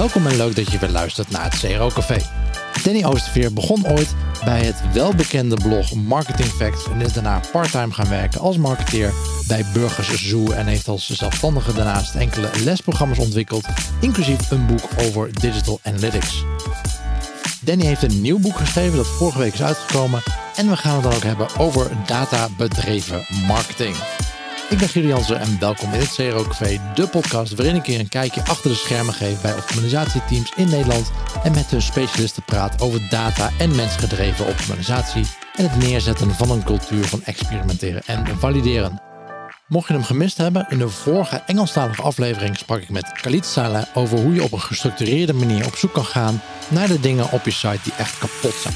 Welkom en leuk dat je weer luistert naar het CRO Café. Danny Oosterveer begon ooit bij het welbekende blog Marketing Facts en is daarna parttime gaan werken als marketeer bij Burgers Zoo en heeft als zelfstandige daarnaast enkele lesprogramma's ontwikkeld, inclusief een boek over Digital Analytics. Danny heeft een nieuw boek geschreven dat vorige week is uitgekomen en we gaan het dan ook hebben over databedreven marketing. Ik ben Juli Jansen en welkom in het CRO Café, de podcast waarin ik een kijkje achter de schermen geef bij optimalisatieteams in Nederland en met hun specialisten praat over data en mensgedreven optimalisatie en het neerzetten van een cultuur van experimenteren en valideren. Mocht je hem gemist hebben, in de vorige Engelstalige aflevering sprak ik met Khalid over hoe je op een gestructureerde manier op zoek kan gaan naar de dingen op je site die echt kapot zijn.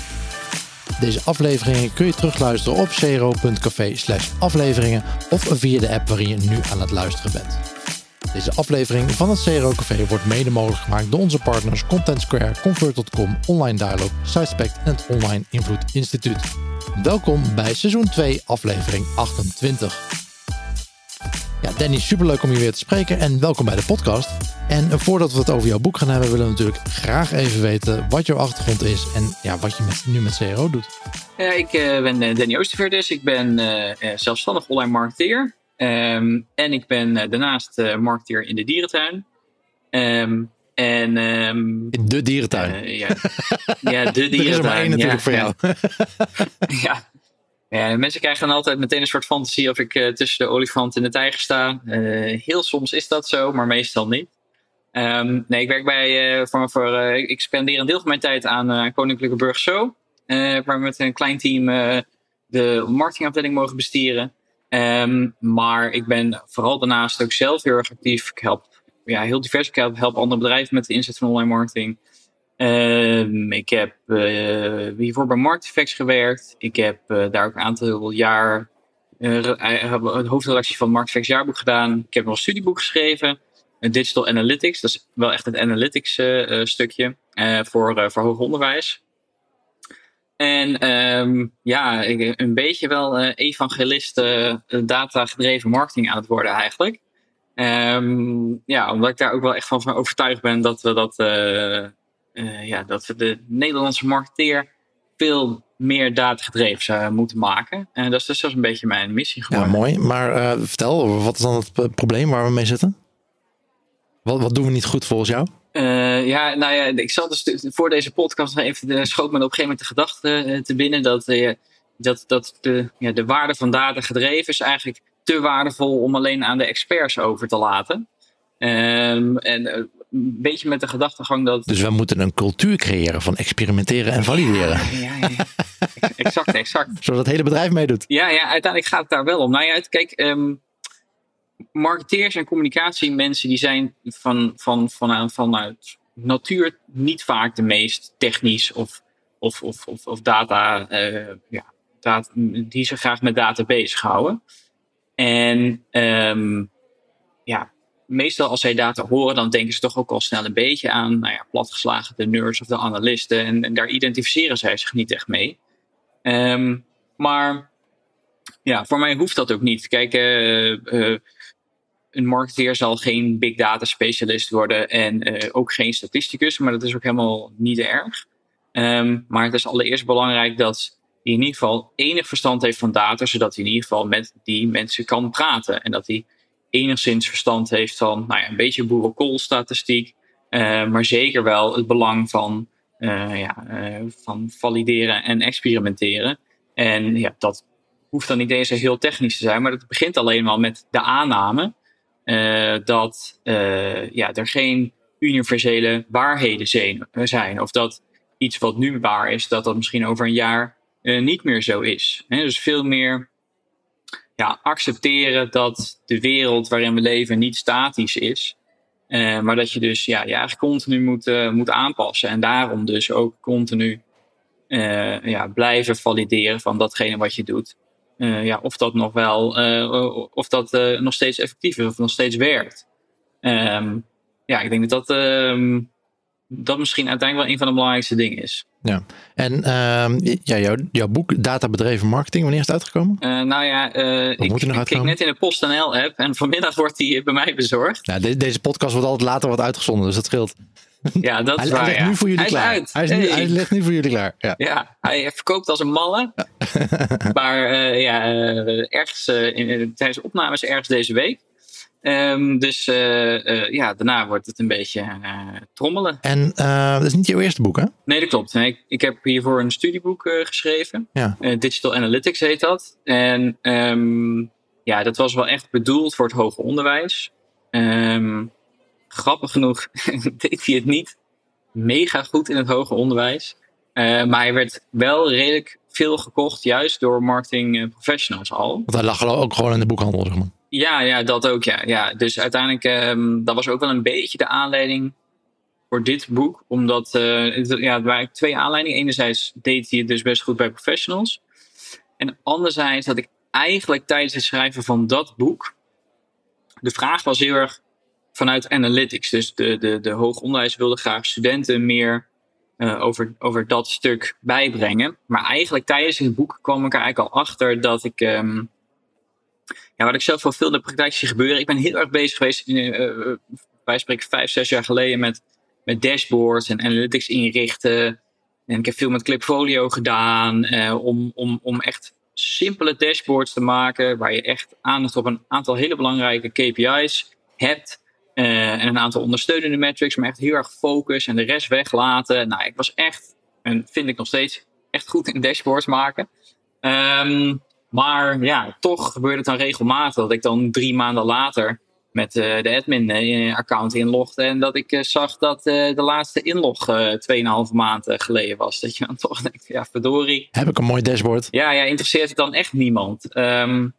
Deze afleveringen kun je terugluisteren op cro.café/afleveringen of via de app waarin je nu aan het luisteren bent. Deze aflevering van het CRO Café wordt mede mogelijk gemaakt door onze partners Contentsquare, Comfort.com, Online Dialog, Syspect en het Online Invloed Instituut. Welkom bij seizoen 2, aflevering 28. Ja, Danny, superleuk om je weer te spreken en welkom bij de podcast. En voordat we het over jouw boek gaan hebben, willen we natuurlijk graag even weten wat jouw achtergrond is en ja, wat je nu met CRO doet. Ik ben Danny Oosterveer dus. Ik ben zelfstandig online marketeer. En ik ben daarnaast marketeer in de dierentuin. In de dierentuin? Ja, de dierentuin. Er is er maar één natuurlijk voor jou. Ja. Ja, mensen krijgen dan altijd meteen een soort fantasie of ik tussen de olifant en de tijger sta. Heel soms is dat zo, maar meestal niet. Nee, ik werk bij. Ik spendeer een deel van mijn tijd aan Koninklijke Burgers Zoo. Waar we met een klein team de marketingafdeling mogen bestieren. Maar ik ben vooral daarnaast ook zelf heel erg actief. Ik help heel divers. Ik help andere bedrijven met de inzet van online marketing. Ik heb hiervoor bij Marketing Facts gewerkt. Ik heb daar ook een aantal jaar de hoofdredactie van het Marketing Facts jaarboek gedaan. Ik heb nog een studieboek geschreven. Digital Analytics. Dat is wel echt het analytics stukje voor hoger onderwijs. En een beetje wel evangelist data gedreven marketing aan het worden eigenlijk. Omdat ik daar ook wel echt van overtuigd ben dat we dat... dat we de Nederlandse marketeer veel meer datagedreven zouden moeten maken. En dat is dus een beetje mijn missie geworden. Ja, mooi. Maar vertel, wat is dan het probleem waar we mee zitten? Wat doen we niet goed volgens jou? Ik zat dus voor deze podcast even schoot me op een gegeven moment de gedachte te binnen dat de waarde van datagedreven is eigenlijk te waardevol om alleen aan de experts over te laten. Een beetje met de gedachtegang dat... Dus we moeten een cultuur creëren van experimenteren en valideren. Ja. Exact. Zodat het hele bedrijf meedoet. Ja, uiteindelijk gaat het daar wel om. Nou ja, kijk, marketeers en communicatiemensen die zijn vanuit natuur niet vaak de meest technisch of data... die zich graag met data bezighouden. En meestal als zij data horen, dan denken ze toch ook al snel een beetje aan platgeslagen de nerds of de analisten. En daar identificeren zij zich niet echt mee. Maar voor mij hoeft dat ook niet. Kijk, een marketeer zal geen big data specialist worden en ook geen statisticus. Maar dat is ook helemaal niet erg. Maar het is allereerst belangrijk dat hij in ieder geval enig verstand heeft van data. Zodat hij in ieder geval met die mensen kan praten. En dat hij enigszins verstand heeft van een beetje boerenkoolstatistiek, maar zeker wel het belang van valideren en experimenteren. En ja, dat hoeft dan niet eens heel technisch te zijn, maar dat begint alleen maar met de aanname dat er geen universele waarheden zijn. Of dat iets wat nu waar is, dat misschien over een jaar niet meer zo is. Hè? Dus veel meer... Ja, accepteren dat de wereld waarin we leven niet statisch is. Maar dat je dus je eigenlijk continu moet aanpassen. En daarom dus ook continu blijven valideren van datgene wat je doet. Of dat nog steeds effectief is of nog steeds werkt. Ik denk dat misschien uiteindelijk wel een van de belangrijkste dingen is. Ja, en jouw boek Databedreven Marketing, wanneer is het uitgekomen? Ik keek net in de PostNL-app en vanmiddag wordt die bij mij bezorgd. Ja, deze podcast wordt altijd later uitgezonden, dus dat scheelt. Ja, dat is waar. Hij legt nu voor jullie klaar. Hij legt nu voor jullie klaar. Ja, hij verkoopt als een malle. Ja. Maar ergens tijdens opnames ergens deze week. Daarna wordt het een beetje trommelen. En dat is niet jouw eerste boek, hè? Nee, dat klopt. Ik heb hiervoor een studieboek geschreven. Ja. Digital Analytics heet dat. En dat was wel echt bedoeld voor het hoger onderwijs. Grappig genoeg deed hij het niet mega goed in het hoger onderwijs. Maar hij werd wel redelijk veel gekocht, juist door marketing professionals al. Want hij lag ook gewoon in de boekhandel, zeg maar. Ja, dat ook, ja. Dus uiteindelijk, dat was ook wel een beetje de aanleiding voor dit boek. Omdat, er waren twee aanleidingen. Enerzijds deed hij het dus best goed bij professionals. En anderzijds dat ik eigenlijk tijdens het schrijven van dat boek... De vraag was heel erg vanuit analytics. Dus de hoger onderwijs wilde graag studenten meer over dat stuk bijbrengen. Maar eigenlijk tijdens het boek kwam ik er eigenlijk al achter dat ik... wat ik zelf wel veel in de praktijk zie gebeuren. Ik ben heel erg bezig geweest, wij spreken 5-6 jaar geleden met dashboards en analytics inrichten. En ik heb veel met Klipfolio gedaan om echt simpele dashboards te maken. Waar je echt aandacht op een aantal hele belangrijke KPI's hebt. En een aantal ondersteunende metrics. Maar echt heel erg focus en de rest weglaten. Nou, ik was echt, en vind ik nog steeds, echt goed in dashboards maken. Maar ja, toch gebeurde het dan regelmatig dat ik dan 3 maanden later met de admin-account inlogde. En dat ik zag dat de laatste inlog 2,5 maand geleden was. Dat je dan toch denkt, ja verdorie. Heb ik een mooi dashboard? Ja, interesseert het dan echt niemand. En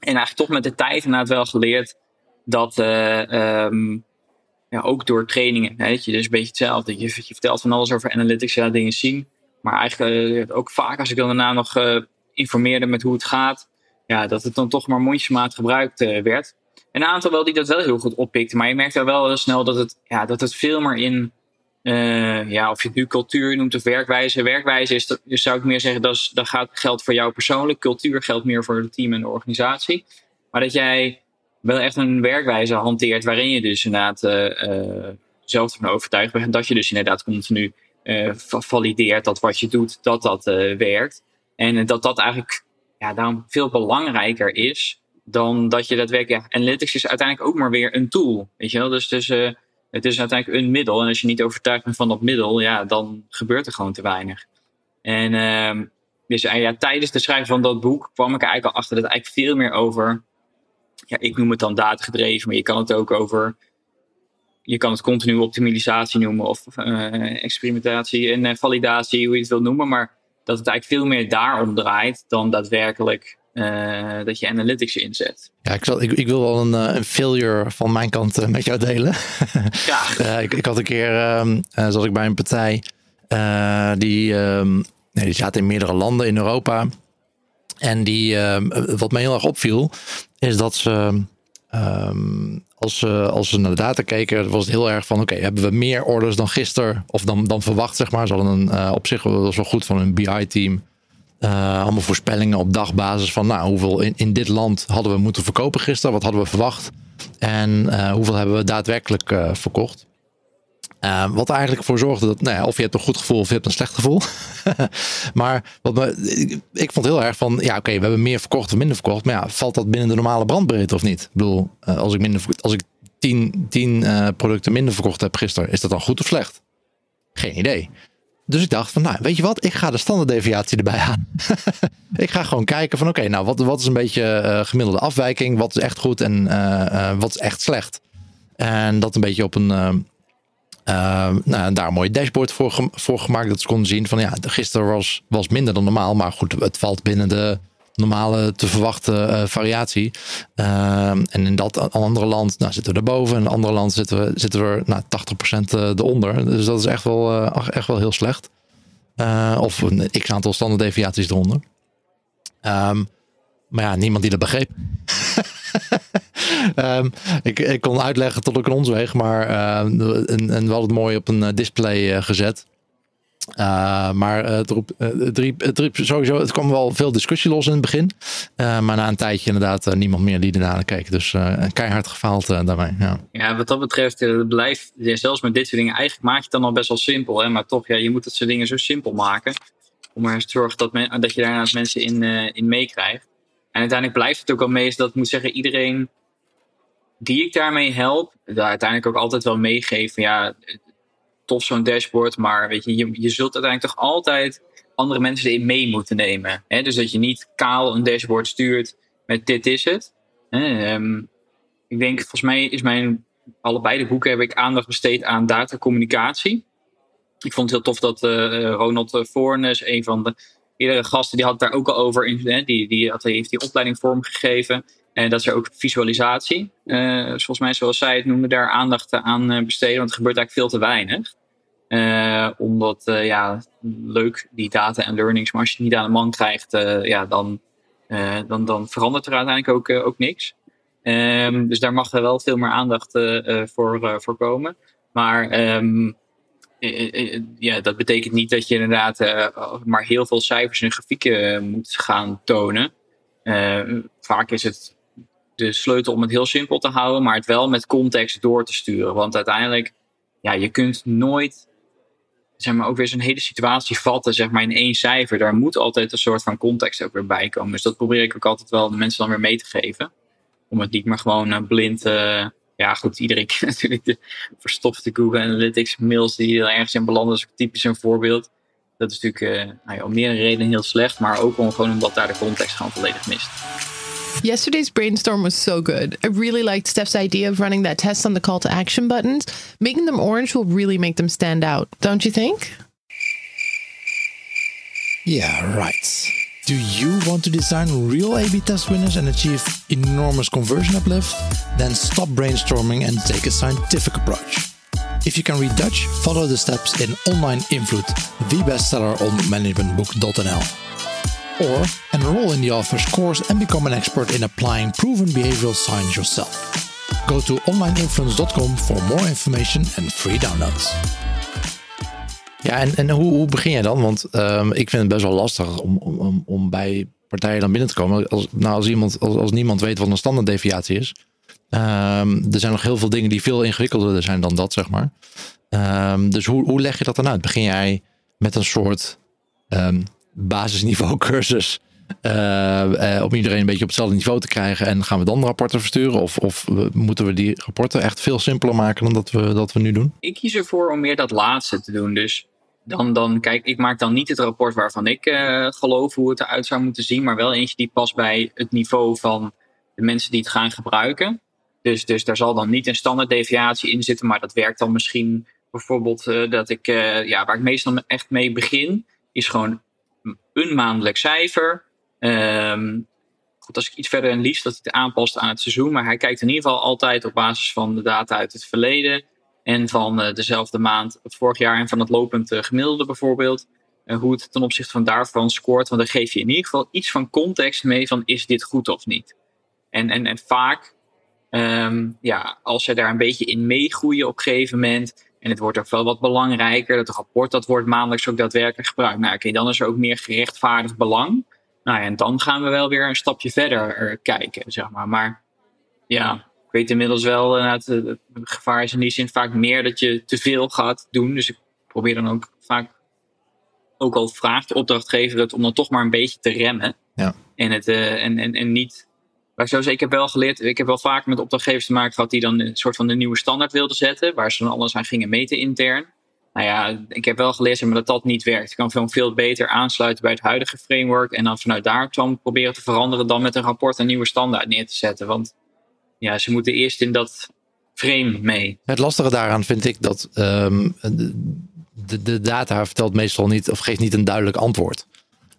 eigenlijk toch met de tijd inderdaad wel geleerd dat... ook door trainingen, weet je, dus een beetje hetzelfde. Je vertelt van alles over analytics, ja, dingen zien. Maar eigenlijk ook vaak als ik dan daarna nog... informeerde met hoe het gaat, ja, dat het dan toch maar mondjesmaat gebruikt werd. En een aantal wel die dat wel heel goed oppikten, maar je merkt daar wel snel dat het veel meer in, of je het nu cultuur noemt of werkwijze. Werkwijze is, dus zou ik meer zeggen, dat geldt voor jou persoonlijk. Cultuur geldt meer voor het team en de organisatie. Maar dat jij wel echt een werkwijze hanteert waarin je dus inderdaad zelf ervan overtuigd bent dat je dus inderdaad continu valideert dat wat je doet, dat werkt. En dat eigenlijk daarom veel belangrijker is dan dat je daadwerkelijk... Ja, analytics is uiteindelijk ook maar weer een tool, weet je wel. Dus het is uiteindelijk een middel. En als je niet overtuigd bent van dat middel, ja, dan gebeurt er gewoon te weinig. En tijdens het schrijven van dat boek kwam ik er eigenlijk al achter dat eigenlijk veel meer over... Ja, ik noem het dan datagedreven, maar je kan het ook over... Je kan het continue optimalisatie noemen of experimentatie en validatie, hoe je het wil noemen, maar... Dat het eigenlijk veel meer daarom draait dan daadwerkelijk dat je analytics inzet. Ja, ik wil wel een failure van mijn kant met jou delen. Ja. Ik had een keer, zat ik bij een partij, die zaten in meerdere landen in Europa. En die, wat mij heel erg opviel, is dat ze... Als ze naar de data keken, was het heel erg van... Oké, hebben we meer orders dan gisteren of dan verwacht, zeg maar. Ze hadden op zich was wel goed van een BI-team. Allemaal voorspellingen op dagbasis van... Nou, hoeveel in dit land hadden we moeten verkopen gisteren? Wat hadden we verwacht? En hoeveel hebben we daadwerkelijk verkocht? Wat er eigenlijk voor zorgde dat... Nou ja, of je hebt een goed gevoel of je hebt een slecht gevoel. Maar ik vond heel erg van... Ja, oké, we hebben meer verkocht of minder verkocht. Maar ja, valt dat binnen de normale bandbreedte of niet? Ik bedoel, als ik 10 producten minder verkocht heb gisteren... Is dat dan goed of slecht? Geen idee. Dus ik dacht van, nou, weet je wat? Ik ga de standaarddeviatie erbij aan. Ik ga gewoon kijken van, oké, nou, wat is een beetje gemiddelde afwijking? Wat is echt goed en wat is echt slecht? En dat een beetje op een... daar een mooi dashboard voor gemaakt. Dat ze konden zien van ja, gisteren was minder dan normaal. Maar goed, het valt binnen de normale te verwachten variatie. En in dat andere land zitten we erboven. En in het andere land zitten we 80% eronder. Dus dat is echt wel heel slecht. Of een x-aantal standaarddeviaties eronder. Maar ja, niemand die dat begreep. Ik kon uitleggen tot ik een ons weeg, maar we hadden het mooi op een display gezet. Maar het kwam wel veel discussie los in het begin. Maar na een tijdje inderdaad niemand meer die ernaar keek. Dus keihard gefaald daarmee. Ja, wat dat betreft, het blijft, zelfs met dit soort dingen, eigenlijk maak je het dan al best wel simpel. Hè? Maar toch, ja, je moet dat soort dingen zo simpel maken. Om er te zorgen dat je daarnaast mensen in meekrijgt. En uiteindelijk blijft het ook al mee, is dat ik moet zeggen, iedereen die ik daarmee help, daar uiteindelijk ook altijd wel meegeven. Ja, tof zo'n dashboard, maar weet je zult uiteindelijk toch altijd andere mensen erin mee moeten nemen. Hè? Dus dat je niet kaal een dashboard stuurt met dit is het. Ik denk, volgens mij is allebei de boeken heb ik aandacht besteed aan datacommunicatie. Ik vond het heel tof dat Ronald Fornes, een van de eerdere gasten, die had het daar ook al over. Die heeft die opleiding vormgegeven. En dat is er ook visualisatie. Volgens mij, zoals zij het noemde, daar aandacht aan besteden. Want het gebeurt eigenlijk veel te weinig. Leuk, die data en learnings. Maar als je het niet aan de man krijgt, dan verandert er uiteindelijk ook niks. Dus daar mag er wel veel meer aandacht voor komen. Maar dat betekent niet dat je inderdaad maar heel veel cijfers en grafieken moet gaan tonen. Vaak is het de sleutel om het heel simpel te houden, maar het wel met context door te sturen. Want uiteindelijk, ja, je kunt nooit, zeg maar, ook weer zo'n hele situatie vatten, zeg maar, in één cijfer. Daar moet altijd een soort van context ook weer bij komen. Dus dat probeer ik ook altijd wel de mensen dan weer mee te geven. Om het niet maar gewoon blind... iedereen kent natuurlijk de verstopte Google Analytics mails die er ergens in belanden. Dat is ook typisch een voorbeeld. Dat is natuurlijk om meerdere redenen heel slecht, maar ook gewoon omdat daar de context gewoon volledig mist. Yesterday's brainstorm was so good. I really liked Steph's idea of running that test on the call to action buttons. Making them orange will really make them stand out, don't you think? Yeah, right. Do you want to design real A/B test winners and achieve enormous conversion uplift? Then stop brainstorming and take a scientific approach. If you can read Dutch, follow the steps in Online Invloed, the bestseller on managementboek.nl. Or enroll in the Alphash course and become an expert in applying proven behavioral science yourself. Go to onlineinfluence.com for more information and free downloads. Ja, en hoe begin je dan? Want ik vind het best wel lastig om bij partijen dan binnen te komen. Als niemand weet wat een standaarddeviatie is. Er zijn nog heel veel dingen die veel ingewikkelder zijn dan dat, zeg maar. Dus hoe leg je dat dan uit? Begin jij met een soort basisniveau cursus... om iedereen een beetje op hetzelfde niveau te krijgen... en gaan we dan rapporten versturen? Of moeten we die rapporten echt veel simpeler maken dan dat we nu doen? Ik kies ervoor om meer dat laatste te doen. Dus dan kijk, ik maak dan niet het rapport waarvan ik geloof hoe het eruit zou moeten zien... maar wel eentje die past bij het niveau van de mensen die het gaan gebruiken. Dus daar zal dan niet een standaarddeviatie in zitten... maar dat werkt dan misschien bijvoorbeeld waar ik meestal echt mee begin... is gewoon een maandelijk cijfer... Goed, als ik iets verder en liefst dat hij het aanpast aan het seizoen. Maar hij kijkt in ieder geval altijd op basis van de data uit het verleden. En van dezelfde maand vorig jaar. En van het lopend gemiddelde bijvoorbeeld. Hoe het ten opzichte van daarvan scoort. Want dan geef je in ieder geval iets van context mee. Van is dit goed of niet? En vaak. Als ze daar een beetje in meegroeien op een gegeven moment. En het wordt ook wel wat belangrijker. Dat rapport dat wordt maandelijks ook daadwerkelijk gebruikt. Nou oké, dan is er ook meer gerechtvaardigd belang. Nou ja, en dan gaan we wel weer een stapje verder kijken, zeg maar. Maar ja, ik weet inmiddels wel, het gevaar is in die zin vaak meer dat je te veel gaat doen. Dus ik probeer dan ook vaak, ook al vraagt de opdrachtgever het, om dan toch maar een beetje te remmen. Ja. En niet, maar zoals ik heb wel geleerd, ik heb wel vaak met opdrachtgevers te maken gehad die dan een soort van de nieuwe standaard wilden zetten. Waar ze dan alles aan gingen meten intern. Nou ja, ik heb wel gelezen maar dat niet werkt. Je kan veel beter aansluiten bij het huidige framework. En dan vanuit daar dan proberen te veranderen. Dan met een rapport een nieuwe standaard neer te zetten. Want ja, ze moeten eerst in dat frame mee. Het lastige daaraan vind ik dat de data vertelt meestal niet. Of geeft niet een duidelijk antwoord.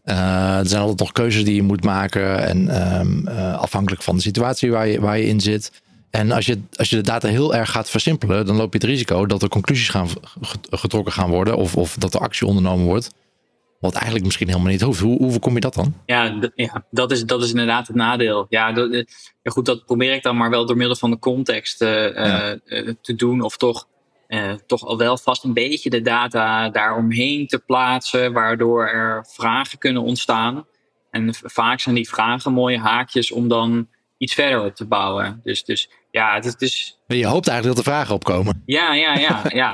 Er zijn altijd nog keuzes die je moet maken. En afhankelijk van de situatie waar je in zit. En als je de data heel erg gaat versimpelen... dan loop je het risico dat er conclusies getrokken gaan worden... Of dat er actie ondernomen wordt. Wat eigenlijk misschien helemaal niet hoeft. Hoe voorkom je dat dan? Ja, dat is inderdaad het nadeel. Ja, goed, dat probeer ik dan maar wel door middel van de context te doen. Of toch toch al wel vast een beetje de data daaromheen te plaatsen, waardoor er vragen kunnen ontstaan. En vaak zijn die vragen mooie haakjes om dan iets verder op te bouwen. Dus ja, het is... Je hoopt eigenlijk dat er vragen opkomen. Ja,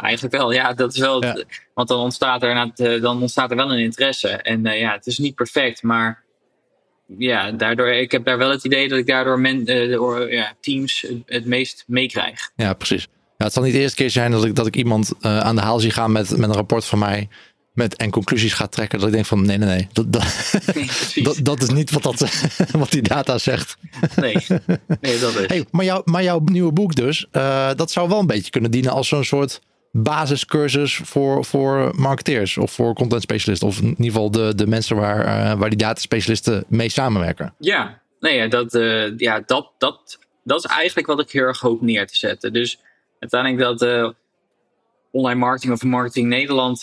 eigenlijk wel. Ja, dat is wel het, ja. Want dan ontstaat er wel een interesse. En het is niet perfect, maar ja, daardoor, ik heb daar wel het idee dat ik daardoor teams het meest meekrijg. Ja, precies. Ja, het zal niet de eerste keer zijn dat ik iemand aan de haal zie gaan met een rapport van mij. En conclusies gaat trekken dat ik denk van nee. Dat is niet wat die data zegt. Nee, dat is. Hey, maar jouw nieuwe boek dus, dat zou wel een beetje kunnen dienen als zo'n soort basiscursus voor marketeers of voor content specialisten. Of in ieder geval de mensen waar die data specialisten mee samenwerken. Ja, dat is eigenlijk wat ik heel erg hoop neer te zetten. Dus uiteindelijk dat... online marketing of marketing Nederland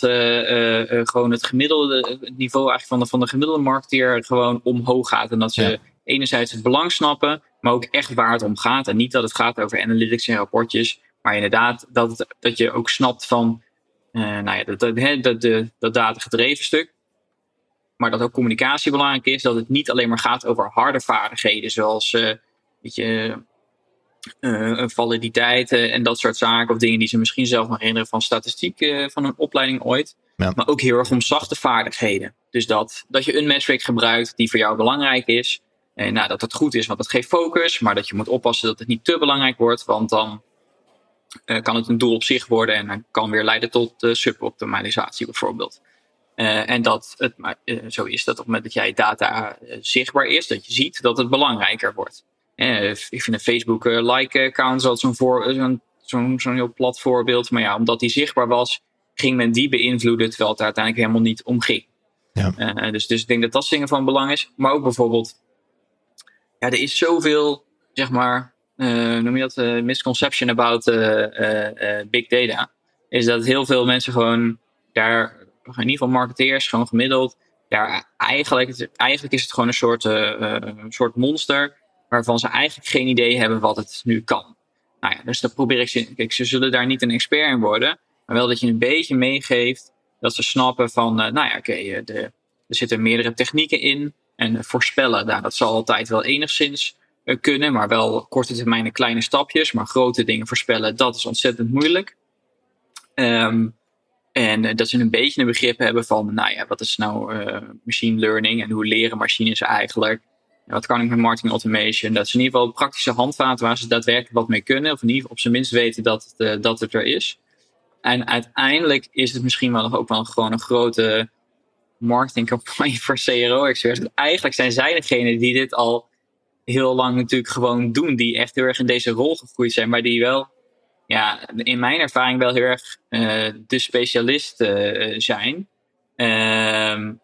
gewoon het gemiddelde niveau eigenlijk van de gemiddelde marketeer gewoon omhoog gaat. En dat ze enerzijds het belang snappen, maar ook echt waar het om gaat. En niet dat het gaat over analytics en rapportjes, maar inderdaad dat je ook snapt van dat data gedreven stuk. Maar dat ook communicatie belangrijk is. Dat het niet alleen maar gaat over harde vaardigheden zoals validiteiten en dat soort zaken of dingen die ze misschien zelf nog herinneren van statistiek van een opleiding ooit, maar ook heel erg om zachte vaardigheden. Dus dat je een metric gebruikt die voor jou belangrijk is en dat het goed is, want dat geeft focus, maar dat je moet oppassen dat het niet te belangrijk wordt, want dan kan het een doel op zich worden en dan kan weer leiden tot suboptimalisatie bijvoorbeeld. En dat het zo is dat op het moment dat jij data zichtbaar is, dat je ziet dat het belangrijker wordt. Ik vind een Facebook like-account zo'n heel plat voorbeeld. Maar ja, omdat die zichtbaar was, ging men die beïnvloeden, terwijl het uiteindelijk helemaal niet om ging. Ja. Dus ik denk dat zingen van belang is. Maar ook bijvoorbeeld, er is zoveel, zeg maar, misconception about big data. Is dat heel veel mensen gewoon daar, in ieder geval marketeers, gewoon gemiddeld, daar eigenlijk is het gewoon een soort monster, waarvan ze eigenlijk geen idee hebben wat het nu kan. Nou ja, dus dan probeer ik ze... Kijk, ze zullen daar niet een expert in worden, maar wel dat je een beetje meegeeft dat ze snappen van, er zitten meerdere technieken in en voorspellen. Nou, dat zal altijd wel enigszins kunnen, maar wel korte termijn kleine stapjes, maar grote dingen voorspellen, dat is ontzettend moeilijk. En dat ze een beetje een begrip hebben van, wat is nou machine learning en hoe leren machines eigenlijk? Wat kan ik met marketing automation? Dat is in ieder geval praktische handvaten waar ze daadwerkelijk wat mee kunnen. Of in ieder geval op zijn minst weten dat het er is. En uiteindelijk is het misschien wel ook wel gewoon een grote marketingcampagne voor CRO-experts. Want eigenlijk zijn zij degenen die dit al heel lang natuurlijk gewoon doen. Die echt heel erg in deze rol gegroeid zijn. Maar die wel, in mijn ervaring wel heel erg de specialist zijn.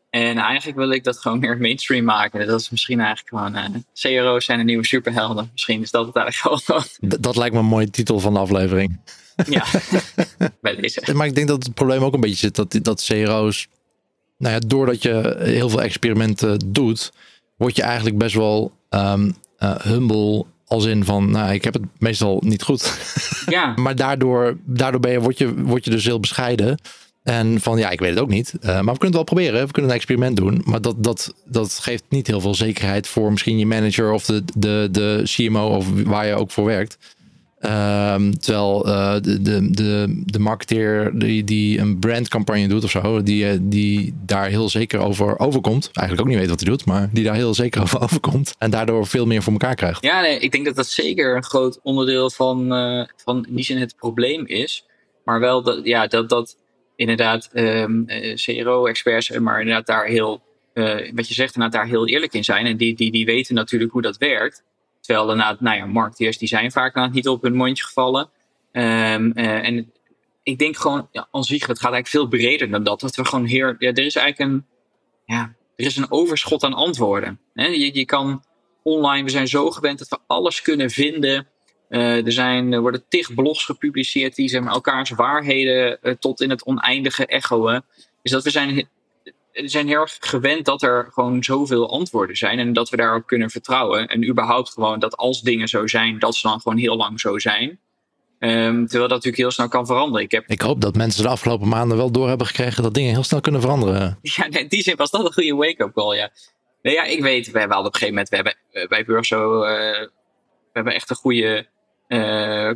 En eigenlijk wil ik dat gewoon meer mainstream maken. Dat is misschien eigenlijk gewoon... CRO's zijn de nieuwe superhelden. Misschien is dat het eigenlijk gewoon. Dat lijkt me een mooie titel van de aflevering. Ja, bij deze. Maar ik denk dat het probleem ook een beetje zit. Dat CRO's... doordat je heel veel experimenten doet... word je eigenlijk best wel humble... Als in van, ik heb het meestal niet goed. Ja. Maar daardoor word je dus heel bescheiden... En van, ik weet het ook niet. Maar we kunnen het wel proberen. We kunnen een experiment doen. Maar dat geeft niet heel veel zekerheid voor misschien je manager of de CMO of waar je ook voor werkt. Terwijl de marketeer die een brandcampagne doet of zo, die daar heel zeker over overkomt. Eigenlijk ook niet weet wat hij doet, maar die daar heel zeker over overkomt. En daardoor veel meer voor elkaar krijgt. Ja, nee, ik denk dat zeker een groot onderdeel van in die zin het probleem is. Maar wel dat inderdaad, CRO-experts, maar inderdaad daar heel, wat je zegt, inderdaad daar heel eerlijk in zijn. En die weten natuurlijk hoe dat werkt. Terwijl inderdaad, marketeers die zijn vaak niet op hun mondje gevallen. En ik denk gewoon, als het gaat eigenlijk veel breder dan dat. Dat we gewoon hier, er is eigenlijk een overschot aan antwoorden. Hè? Je kan online, we zijn zo gewend dat we alles kunnen vinden. Er worden tig blogs gepubliceerd die elkaars waarheden tot in het oneindige echoen. Dus dat we zijn heel erg gewend dat er gewoon zoveel antwoorden zijn. En dat we daarop kunnen vertrouwen. En überhaupt gewoon dat als dingen zo zijn, dat ze dan gewoon heel lang zo zijn. Terwijl dat natuurlijk heel snel kan veranderen. Ik hoop dat mensen de afgelopen maanden wel door hebben gekregen dat dingen heel snel kunnen veranderen. Ja, in die zin was dat een goede wake-up call, ja. Nou ja, ik weet, we hadden op een gegeven moment, bij Burgers Zoo, we hebben echt een goede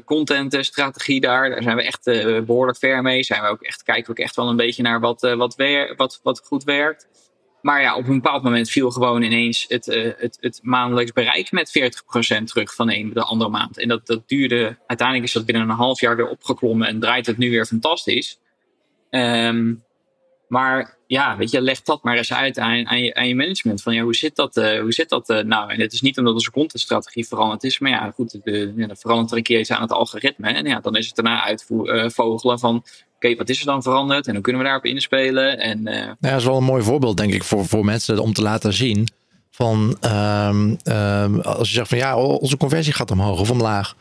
contentstrategie daar. Daar zijn we echt behoorlijk ver mee. Kijken we ook echt wel een beetje naar wat goed werkt. Maar ja, op een bepaald moment viel gewoon ineens het maandelijks bereik met 40% terug van de ene de andere maand. En dat duurde, uiteindelijk is dat binnen een half jaar weer opgeklommen en draait het nu weer fantastisch. Maar ja, weet je, leg dat maar eens uit aan je management. Van ja, hoe zit dat nou? En het is niet omdat onze contentstrategie veranderd is, maar ja, goed, dan verandert er een keer iets aan het algoritme. En ja, dan is het daarna uitvogelen van oké, wat is er dan veranderd? En hoe kunnen we daarop inspelen? Ja, dat is wel een mooi voorbeeld, denk ik, voor mensen om te laten zien van als je zegt van ja, onze conversie gaat omhoog of omlaag.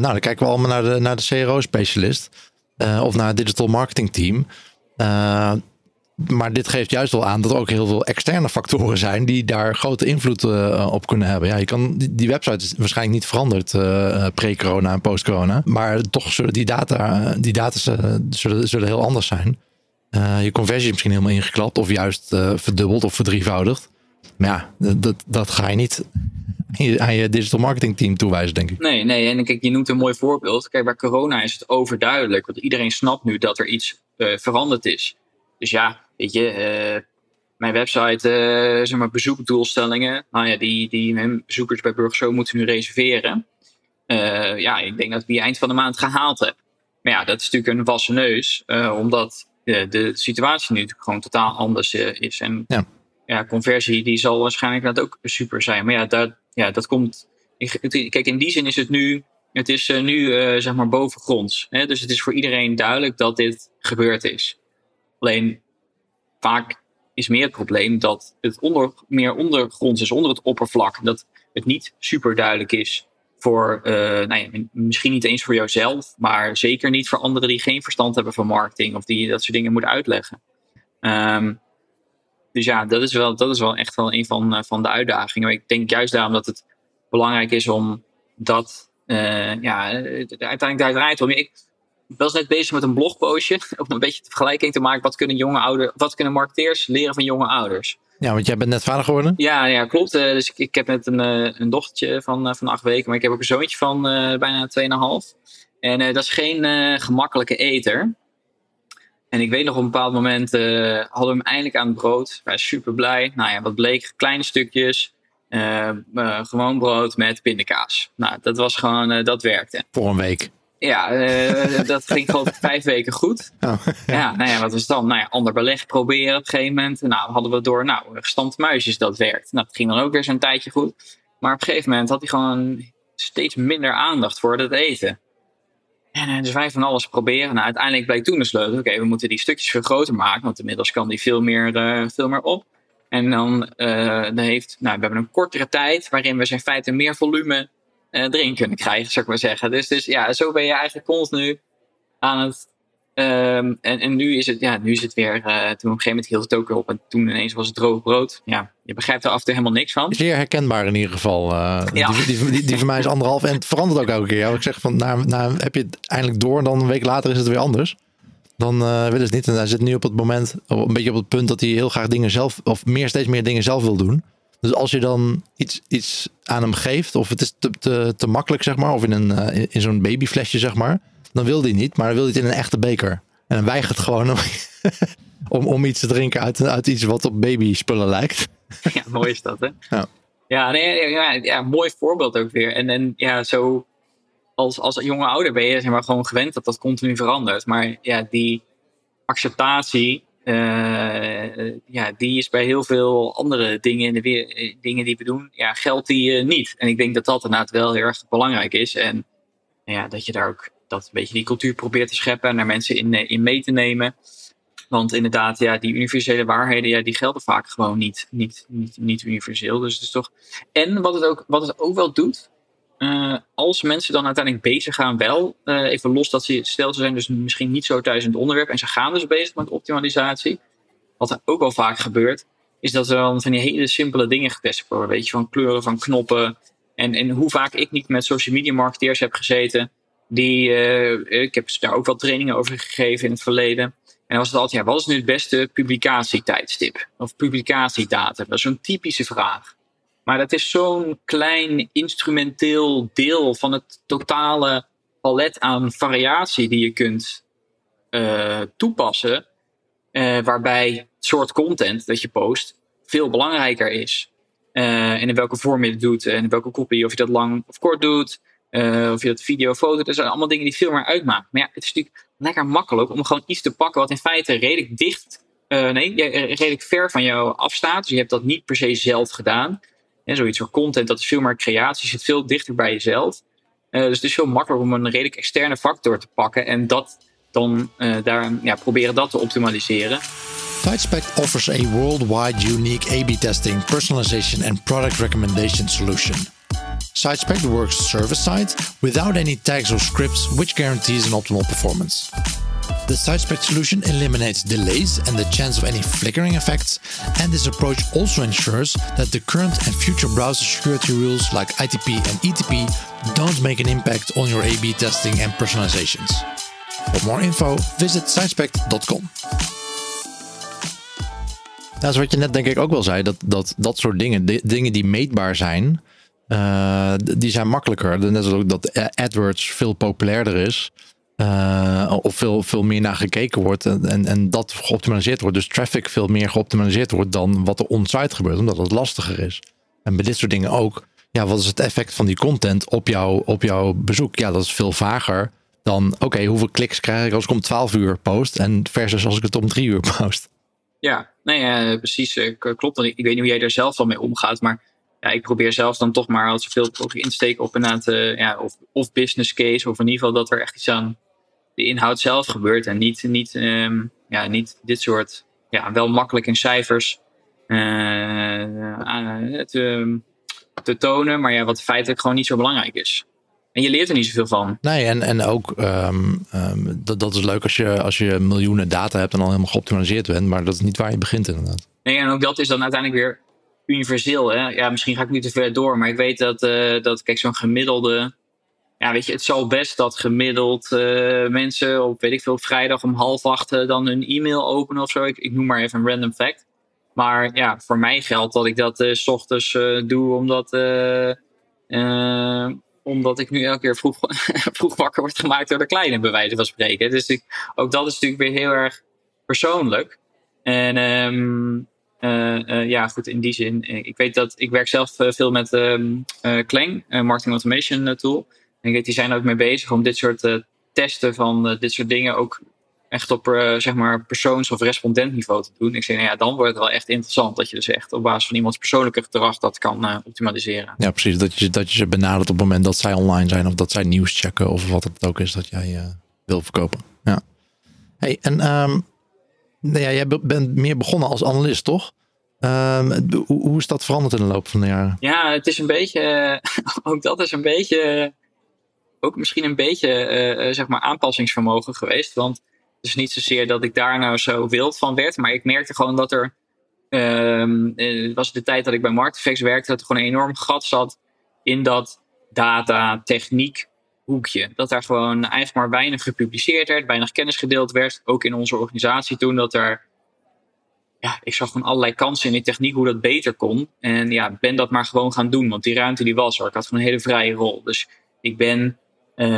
Dan kijken we allemaal naar de CRO-specialist of naar het digital marketing team. Maar dit geeft juist wel aan dat er ook heel veel externe factoren zijn die daar grote invloed op kunnen hebben. Ja, je kan, die website is waarschijnlijk niet veranderd pre-corona en post-corona. Maar toch zullen die data zullen heel anders zijn. Je conversie is misschien helemaal ingeklapt of juist verdubbeld of verdrievoudigd. Maar ja, dat ga je niet aan je digital marketing team toewijzen, denk ik. Nee, en kijk, je noemt een mooi voorbeeld. Kijk, bij corona is het overduidelijk. Want iedereen snapt nu dat er iets veranderd is. Dus ja, weet je, mijn website, bezoekdoelstellingen. Nou ja, die bezoekers bij Burgers Zoo moeten nu reserveren. Ik denk dat ik die eind van de maand gehaald heb. Maar ja, dat is natuurlijk een wassen neus. Omdat de situatie nu gewoon totaal anders is. En ja, conversie die zal waarschijnlijk dat ook super zijn. Maar ja, dat komt... Kijk, in die zin is het nu... Het is nu bovengronds. Hè? Dus het is voor iedereen duidelijk dat dit gebeurd is. Alleen vaak is meer het probleem dat het meer ondergronds is, onder het oppervlak. Dat het niet super duidelijk is voor, misschien niet eens voor jouzelf, maar zeker niet voor anderen die geen verstand hebben van marketing of die dat soort dingen moeten uitleggen. Dus ja, dat is wel echt wel een van de uitdagingen. Maar ik denk juist daarom dat het belangrijk is om dat... uiteindelijk daar draait het om. Ik was net bezig met een blogpostje om een beetje de vergelijking te maken. Wat kunnen marketeers leren van jonge ouders? Ja, want jij bent net vader geworden. Ja, klopt. Dus ik heb net een dochtertje van 8 weken. Maar ik heb ook een zoontje van bijna 2,5. En dat is geen gemakkelijke eter. En ik weet nog op een bepaald moment hadden we hem eindelijk aan het brood. Hij was super blij. Nou ja, wat bleek? Kleine stukjes. Gewoon brood met pindakaas. Nou, dat was gewoon, dat werkte. Voor een week. Ja, dat ging gewoon 5 weken goed. Oh, ja. Wat was het dan? Nou ja, ander beleg proberen op een gegeven moment. Nou, hadden we door, gestampte muisjes, dat werkt. Nou, dat ging dan ook weer zo'n tijdje goed. Maar op een gegeven moment had hij gewoon steeds minder aandacht voor het eten. En dus wij van alles proberen. Nou, uiteindelijk bleek toen de sleutel. Oké, we moeten die stukjes veel groter maken, want inmiddels kan die veel meer op. En dan we hebben een kortere tijd waarin we in feite meer volume erin kunnen krijgen, zou ik maar zeggen. Dus ja, zo ben je eigenlijk continu aan het... En nu is het weer... toen op een gegeven moment hield het ook weer op en toen ineens was het droog brood. Ja, je begrijpt er af en toe helemaal niks van. Zeer herkenbaar in ieder geval. Die van mij is 1,5 en het verandert ook elke keer. Ja. Ik zeg van, heb je het eindelijk door en dan een week later is het weer anders. Dan willen ze niet. En hij zit nu op het moment, een beetje op het punt dat hij heel graag dingen zelf, of steeds meer dingen zelf wil doen. Dus als je dan iets aan hem geeft, of het is te makkelijk, zeg maar, of in zo'n babyflesje, zeg maar, dan wil hij niet, maar dan wil hij het in een echte beker. En hij weigert gewoon om iets te drinken uit iets wat op babyspullen lijkt. Ja, mooi is dat, hè? Ja, mooi voorbeeld ook weer. En ja, zo... Als een jonge ouder ben je gewoon gewend dat dat continu verandert. Maar ja, die acceptatie, die is bij heel veel andere dingen, dingen die we doen, ja, geldt die niet. En ik denk dat dat inderdaad wel heel erg belangrijk is. En ja, dat je daar ook dat een beetje die cultuur probeert te scheppen en daar mensen in mee te nemen. Want inderdaad, ja, die universele waarheden, ja, die gelden vaak gewoon niet universeel. Dus het is toch... En wat het ook wel doet... als mensen dan uiteindelijk bezig gaan wel, even los dat ze zijn dus misschien niet zo thuis in het onderwerp en ze gaan dus bezig met optimalisatie. Wat er ook wel vaak gebeurt, is dat er dan van die hele simpele dingen getest worden. Weet je, van kleuren, van knoppen. En hoe vaak ik niet met social media marketeers heb gezeten Ik heb daar ook wel trainingen over gegeven in het verleden. En dan was het altijd, ja, wat is nu het beste publicatietijdstip? Of publicatiedatum? Dat is zo'n typische vraag. Maar dat is zo'n klein instrumenteel deel van het totale palet aan variatie die je kunt toepassen. Waarbij het soort content dat je post veel belangrijker is. En in welke vorm je het doet. En in welke kopie. Of je dat lang of kort doet. Of je dat video, foto. Dat zijn allemaal dingen die veel meer uitmaken. Maar ja, het is natuurlijk lekker makkelijk om gewoon iets te pakken wat in feite redelijk redelijk ver van jou afstaat. Dus je hebt dat niet per se zelf gedaan. En zoiets voor content, dat is veel meer creatie. Zit veel dichter bij jezelf. Dus het is veel makkelijker om een redelijk externe factor te pakken. En dat dan proberen dat te optimaliseren. Fidespec offers a worldwide unique A/B testing, personalization and product recommendation solution. Sitespect works server-side without any tags or scripts, which guarantees an optimal performance. The Sitespect solution eliminates delays and the chance of any flickering effects, and this approach also ensures that the current and future browser security rules like ITP and ETP don't make an impact on your A/B testing and personalizations. For more info, visit Syspect.com. Nou, zoals je net denk ik ook wel zei, dat soort dingen, dingen die meetbaar zijn, die zijn makkelijker. Net als ook dat AdWords veel populairder is. Of veel meer naar gekeken wordt en dat geoptimaliseerd wordt. Dus traffic veel meer geoptimaliseerd wordt dan wat er on-site gebeurt, omdat het lastiger is. En bij dit soort dingen ook. Ja, wat is het effect van die content op jouw bezoek? Ja, dat is veel vager dan, oké, hoeveel kliks krijg ik als ik om 12 uur post en versus als ik het om 3 uur post. Ja, nee, precies. Klopt. Ik weet niet hoe jij daar zelf al mee omgaat, maar ja, ik probeer zelfs dan toch maar als zoveel mogelijk in te steken op inderdaad of business case, of in ieder geval dat er echt iets aan de inhoud zelf gebeurt en niet dit soort, ja, wel makkelijk in cijfers te tonen, maar ja, wat feitelijk gewoon niet zo belangrijk is. En je leert er niet zoveel van. Nee, en ook dat is leuk als je miljoenen data hebt en al helemaal geoptimaliseerd bent, maar dat is niet waar je begint inderdaad. Nee, en ook dat is dan uiteindelijk weer universeel. Hè? Ja, misschien ga ik nu te ver door, maar ik weet dat kijk, zo'n gemiddelde, ja, weet je, het zal best dat gemiddeld mensen op, weet ik veel, vrijdag om 7:30 dan hun e-mail openen of zo. Ik noem maar even een random fact. Maar ja, voor mij geldt dat ik dat 's ochtends doe omdat ik nu elke keer vroeg wakker word gemaakt door de kleine, bij wijze van spreken. Dus ook dat is natuurlijk weer heel erg persoonlijk. En goed, in die zin. Ik weet dat ik werk zelf veel met Klang, Marketing Automation Tool. En ik weet, die zijn er ook mee bezig om dit soort testen van dit soort dingen ook echt op persoons- of respondentniveau te doen. Ik zeg, dan wordt het wel echt interessant dat je dus echt op basis van iemands persoonlijke gedrag dat kan optimaliseren. Ja, precies. Dat je ze benadert op het moment dat zij online zijn of dat zij nieuws checken of wat het ook is dat jij wil verkopen. Ja. Hey, en jij bent meer begonnen als analist, toch? Hoe is dat veranderd in de loop van de jaren? Ja, het is een beetje... ook dat is een beetje... ook misschien een beetje aanpassingsvermogen geweest, want dus niet zozeer dat ik daar nou zo wild van werd. Maar ik merkte gewoon dat er... was de tijd dat ik bij Marketing Facts werkte, dat er gewoon een enorm gat zat in dat data-techniek hoekje. Dat daar gewoon eigenlijk maar weinig gepubliceerd werd. Weinig kennis gedeeld werd. Ook in onze organisatie toen. Dat er... ja, ik zag gewoon allerlei kansen in die techniek hoe dat beter kon. En ja, ben dat maar gewoon gaan doen. Want die ruimte die was er. Ik had gewoon een hele vrije rol. Dus ik ben...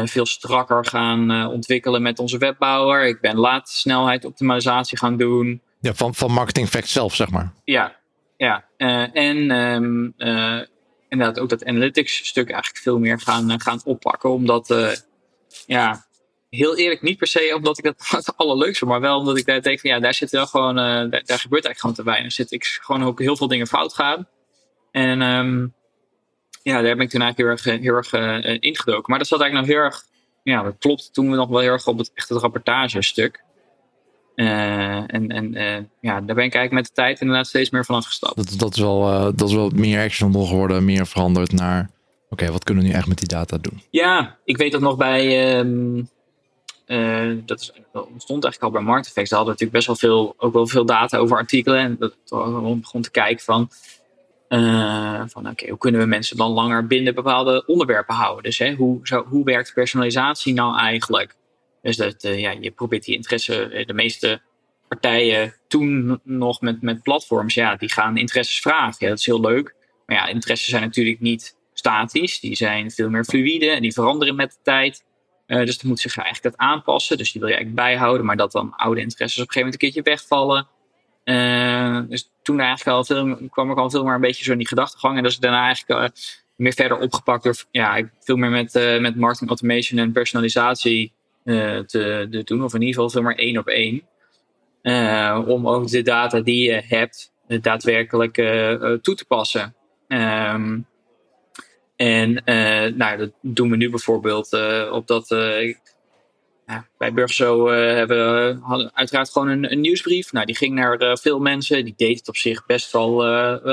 veel strakker gaan ontwikkelen met onze webbouwer. Ik ben laadsnelheid optimalisatie gaan doen. Ja, van Marketing Facts zelf, zeg maar. Ja. Inderdaad ook dat analytics stuk eigenlijk veel meer gaan oppakken. Omdat, heel eerlijk, niet per se omdat ik dat het allerleukste, maar wel omdat ik daar denk van, ja, daar zit wel gewoon, daar gebeurt eigenlijk gewoon te weinig. Gewoon ook heel veel dingen fout gaan. En... daar ben ik toen eigenlijk heel erg ingedoken. Maar dat zat eigenlijk nog heel erg... ja, dat klopt toen we nog wel heel erg op het echte rapportagestuk. Daar ben ik eigenlijk met de tijd inderdaad steeds meer van afgestapt. Dat is wel meer actionable geworden, meer veranderd naar... oké, wat kunnen we nu echt met die data doen? Ja, ik weet dat nog bij... dat ontstond eigenlijk al bij Marketing Facts. Daar hadden we natuurlijk best wel veel data over artikelen. En dat begon te kijken van... Van oké, hoe kunnen we mensen dan langer binnen bepaalde onderwerpen houden? Dus hoe werkt personalisatie nou eigenlijk? Dus dat je probeert die interesse, de meeste partijen toen nog met platforms, die gaan interesses vragen. Ja, dat is heel leuk. Maar interesses zijn natuurlijk niet statisch. Die zijn veel meer fluïde en die veranderen met de tijd. Dus dan moet zich eigenlijk dat aanpassen. Dus die wil je eigenlijk bijhouden, maar dat dan oude interesses op een gegeven moment een keertje wegvallen. Dus toen eigenlijk kwam ik al veel meer een beetje zo in die gedachtegang. En dat is daarna eigenlijk meer verder opgepakt door veel meer met marketing automation en personalisatie te doen. Of in ieder geval veel meer 1-op-1. Om ook de data die je hebt daadwerkelijk toe te passen. Dat doen we nu bijvoorbeeld op dat... bij Burgers Zoo hadden we uiteraard gewoon een nieuwsbrief. Nou, die ging naar veel mensen. Die deed het op zich best wel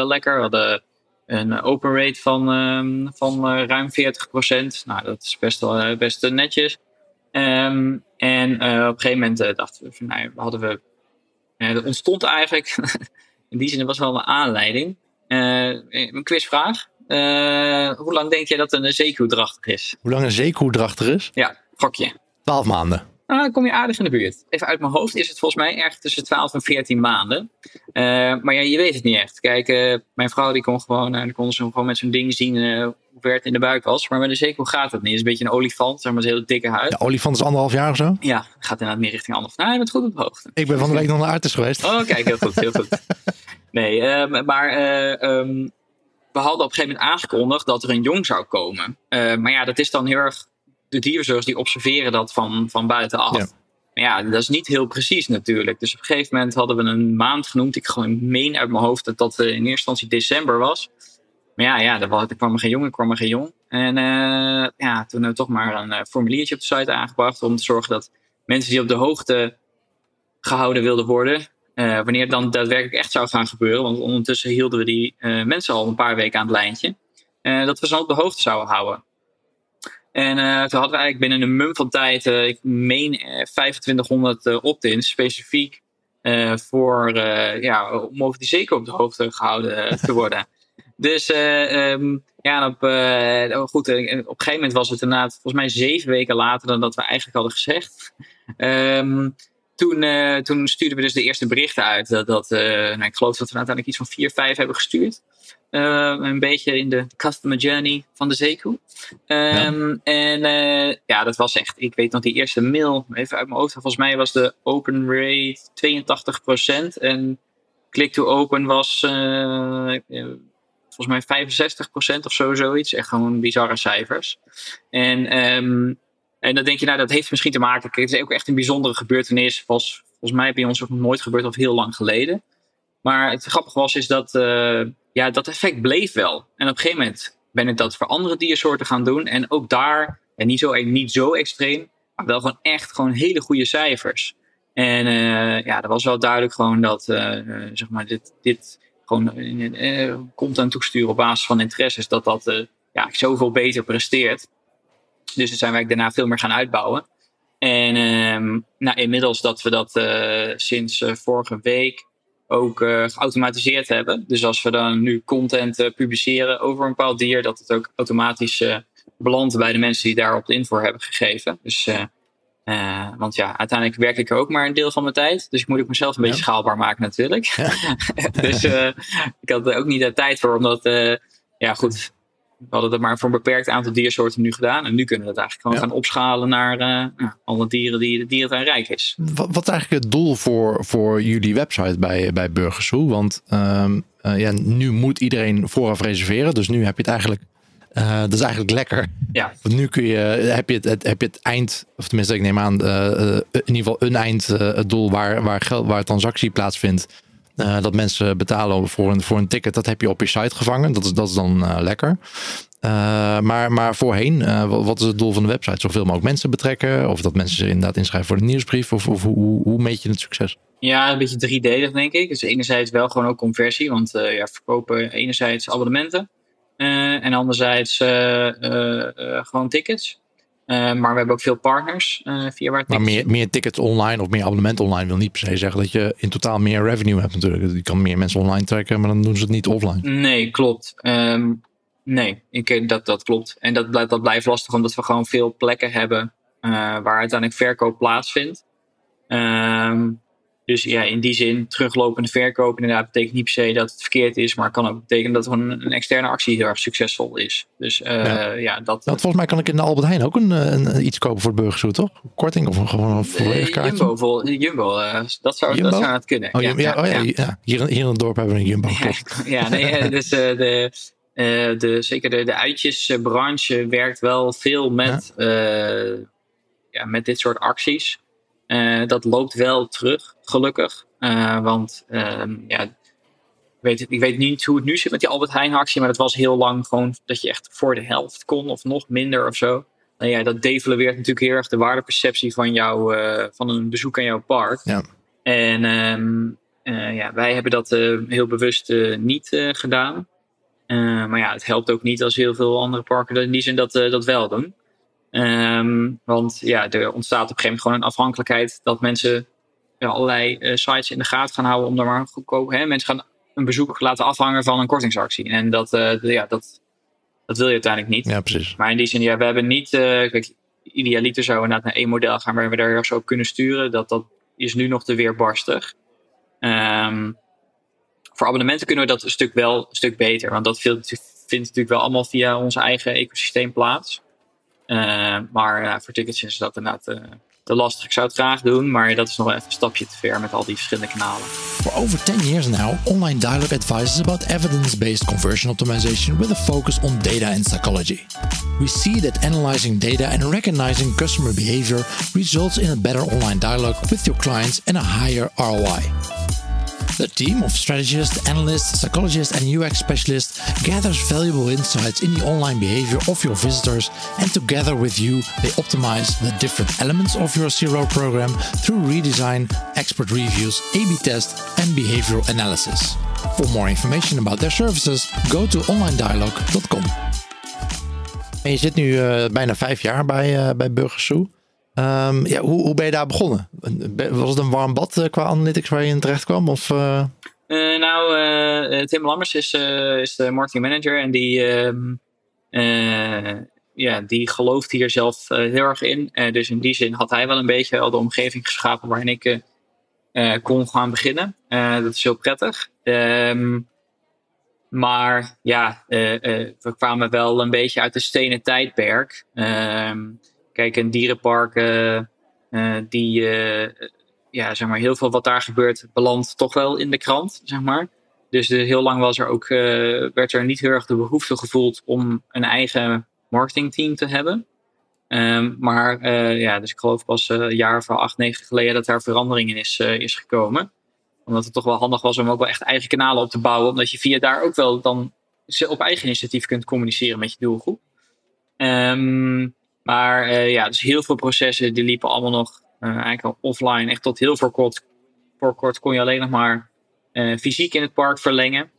lekker. We hadden een open rate van ruim 40%. Nou, dat is best netjes. Op een gegeven moment dachten we... dat ontstond eigenlijk... in die zin was wel een aanleiding. Een quizvraag. Hoe lang denk jij dat een zeekoedrachtig is? Hoe lang een zeekoedrachtig is? Ja, gokje. 12 maanden. Nou, dan kom je aardig in de buurt. Even uit mijn hoofd is het volgens mij erg tussen 12 en 14 maanden. Maar je weet het niet echt. Kijk, mijn vrouw die kon gewoon... die kon ze gewoon met zo'n ding zien hoe ver het in de buik was. Maar met een zeekoe gaat dat niet. Het is een beetje een olifant, zeg maar, een hele dikke huid. De olifant is 1,5 jaar of zo? Ja, gaat inderdaad meer richting 1,5. Nou, je bent goed op de hoogte. Ik ben van de week nog naar Artis geweest. Oh, kijk, heel goed, heel goed. Nee, we hadden op een gegeven moment aangekondigd dat er een jong zou komen. Dat is dan heel erg... De dierverzorgers die observeren dat van buitenaf. Ja. Maar dat is niet heel precies natuurlijk. Dus op een gegeven moment hadden we een maand genoemd. Ik meen uit mijn hoofd dat in eerste instantie december was. Maar er kwam er geen jong, En toen hebben we toch maar een formuliertje op de site aangebracht. Om te zorgen dat mensen die op de hoogte gehouden wilden worden. Wanneer het dan daadwerkelijk echt zou gaan gebeuren. Want ondertussen hielden we die mensen al een paar weken aan het lijntje. Dat we ze op de hoogte zouden houden. En toen hadden we eigenlijk binnen een mum van tijd, 2500 opt-ins specifiek om over die zeker op de hoogte gehouden te worden. Dus op een gegeven moment was het inderdaad volgens mij 7 weken later dan dat we eigenlijk hadden gezegd. Toen stuurden we dus de eerste berichten uit. Ik geloof dat we uiteindelijk iets van 4-5 hebben gestuurd. Een beetje in de customer journey van de zeekoe. Dat was echt... Ik weet nog die eerste mail, even uit mijn hoofd. Volgens mij was de open rate 82%. En click to open was volgens mij 65% of zoiets. Echt gewoon bizarre cijfers. En dan denk je, dat heeft misschien te maken... Het is ook echt een bijzondere gebeurtenis. Was volgens mij bij ons ook nog nooit gebeurd of heel lang geleden. Maar het grappige was is dat... dat effect bleef wel. En op een gegeven moment ben ik dat voor andere diersoorten gaan doen. En ook daar, niet zo extreem... maar wel gewoon echt hele goede cijfers. En dat was wel duidelijk gewoon dat... dit gewoon content toesturen op basis van interesses... dat zoveel beter presteert. Dus dat zijn wij daarna veel meer gaan uitbouwen. En inmiddels dat we dat sinds vorige week ook geautomatiseerd hebben. Dus als we dan nu content publiceren over een bepaald dier... dat het ook automatisch belandt bij de mensen die daar op de info hebben gegeven. Dus, uiteindelijk werk ik er ook maar een deel van mijn tijd. Dus ik moet ook mezelf een beetje schaalbaar maken natuurlijk. Ja. Dus ik had er ook niet de tijd voor, omdat... We hadden dat maar voor een beperkt aantal diersoorten nu gedaan. En nu kunnen we dat eigenlijk gewoon gaan opschalen naar alle dieren die de dierentuin rijk is. Wat is eigenlijk het doel voor jullie website bij Burgers Zoo? Want nu moet iedereen vooraf reserveren. Dus nu heb je het eigenlijk... dat is eigenlijk lekker. Ja. Want nu heb je het eind... Of tenminste, ik neem aan... in ieder geval een einddoel waar transactie plaatsvindt. Dat mensen betalen voor een ticket, dat heb je op je site gevangen. Dat is dan lekker. Maar voorheen, wat is het doel van de website? Zoveel mogelijk mensen betrekken? Of dat mensen ze inderdaad inschrijven voor de nieuwsbrief? Of hoe meet je het succes? Ja, een beetje driedelig denk ik. Dus enerzijds wel gewoon ook conversie. Want verkopen enerzijds abonnementen. En anderzijds gewoon tickets. Maar we hebben ook veel partners via waar tickets... Maar meer tickets online of meer abonnement online wil niet per se zeggen dat je in totaal meer revenue hebt natuurlijk. Je kan meer mensen online trekken, maar dan doen ze het niet offline. Nee, klopt. Dat klopt. En dat blijft lastig omdat we gewoon veel plekken hebben waar uiteindelijk verkoop plaatsvindt. Dus ja, in die zin teruglopende verkoop inderdaad betekent niet per se dat het verkeerd is, maar kan ook betekenen dat een externe actie heel erg succesvol is. Dus volgens mij kan ik in de Albert Heijn ook een iets kopen voor het Burgers Zoo, toch? Korting of gewoon een volledig kaartje? Jumbo, dat zou het kunnen. Oh, ja. Hier in het dorp hebben we een Jumbo. Zeker de uitjesbranche werkt wel veel met dit soort acties. Dat loopt wel terug, gelukkig. Ik weet niet hoe het nu zit met die Albert Heijn actie, maar dat was heel lang gewoon dat je echt voor de helft kon of nog minder of zo. Nou ja, dat devalueert natuurlijk heel erg de waardeperceptie van van een bezoek aan jouw park. Ja. En wij hebben dat heel bewust niet gedaan. Maar ja, het helpt ook niet als heel veel andere parken in die zin dat wel doen. Er ontstaat op een gegeven moment gewoon een afhankelijkheid dat mensen allerlei sites in de gaten gaan houden om daar maar goedkoop. Mensen gaan een bezoek laten afhangen van een kortingsactie. En dat wil je uiteindelijk niet. Ja, precies. Maar in die zin, we hebben niet... idealiter zou inderdaad naar één model gaan waar we daar zo op kunnen sturen. Dat is nu nog te weerbarstig. Voor abonnementen kunnen we dat een stuk beter. Want dat vindt natuurlijk wel allemaal via ons eigen ecosysteem plaats. Voor tickets is dat inderdaad te lastig. Ik zou het graag doen, maar dat is nog even een stapje te ver met al die verschillende kanalen. For over 10 years now, Online Dialog advises about evidence-based conversion optimization with a focus on data and psychology. We see that analyzing data and recognizing customer behavior results in a better online dialogue with your clients and a higher ROI. The team of strategists, analysts, psychologists and UX specialists gathers valuable insights in the online behavior of your visitors, and together with you they optimize the different elements of your CRO program through redesign, expert reviews, A/B tests and behavioral analysis. For more information about their services, go to onlinedialog.com. Je zit nu bijna 5 jaar bij Burgers Zoo. Hoe ben je daar begonnen? Was het een warm bad qua analytics waar je in terecht kwam? Of? Tim Lammers is de marketing manager. En die gelooft hier zelf heel erg in. Dus in die zin had hij wel een beetje al de omgeving geschapen waarin ik kon gaan beginnen. Dat is heel prettig. We kwamen wel een beetje uit de stenen tijdperk. Kijk, een dierenpark heel veel wat daar gebeurt belandt toch wel in de krant, zeg maar. Dus heel lang was er ook, werd er niet heel erg de behoefte gevoeld om een eigen marketingteam te hebben. Dus ik geloof pas een jaar of 8-9 geleden dat daar verandering in is gekomen. Omdat het toch wel handig was om ook wel echt eigen kanalen op te bouwen. Omdat je via daar ook wel dan op eigen initiatief kunt communiceren met je doelgroep. Dus heel veel processen die liepen allemaal nog eigenlijk al offline. Echt tot heel voor kort kon je alleen nog maar fysiek in het park verlengen.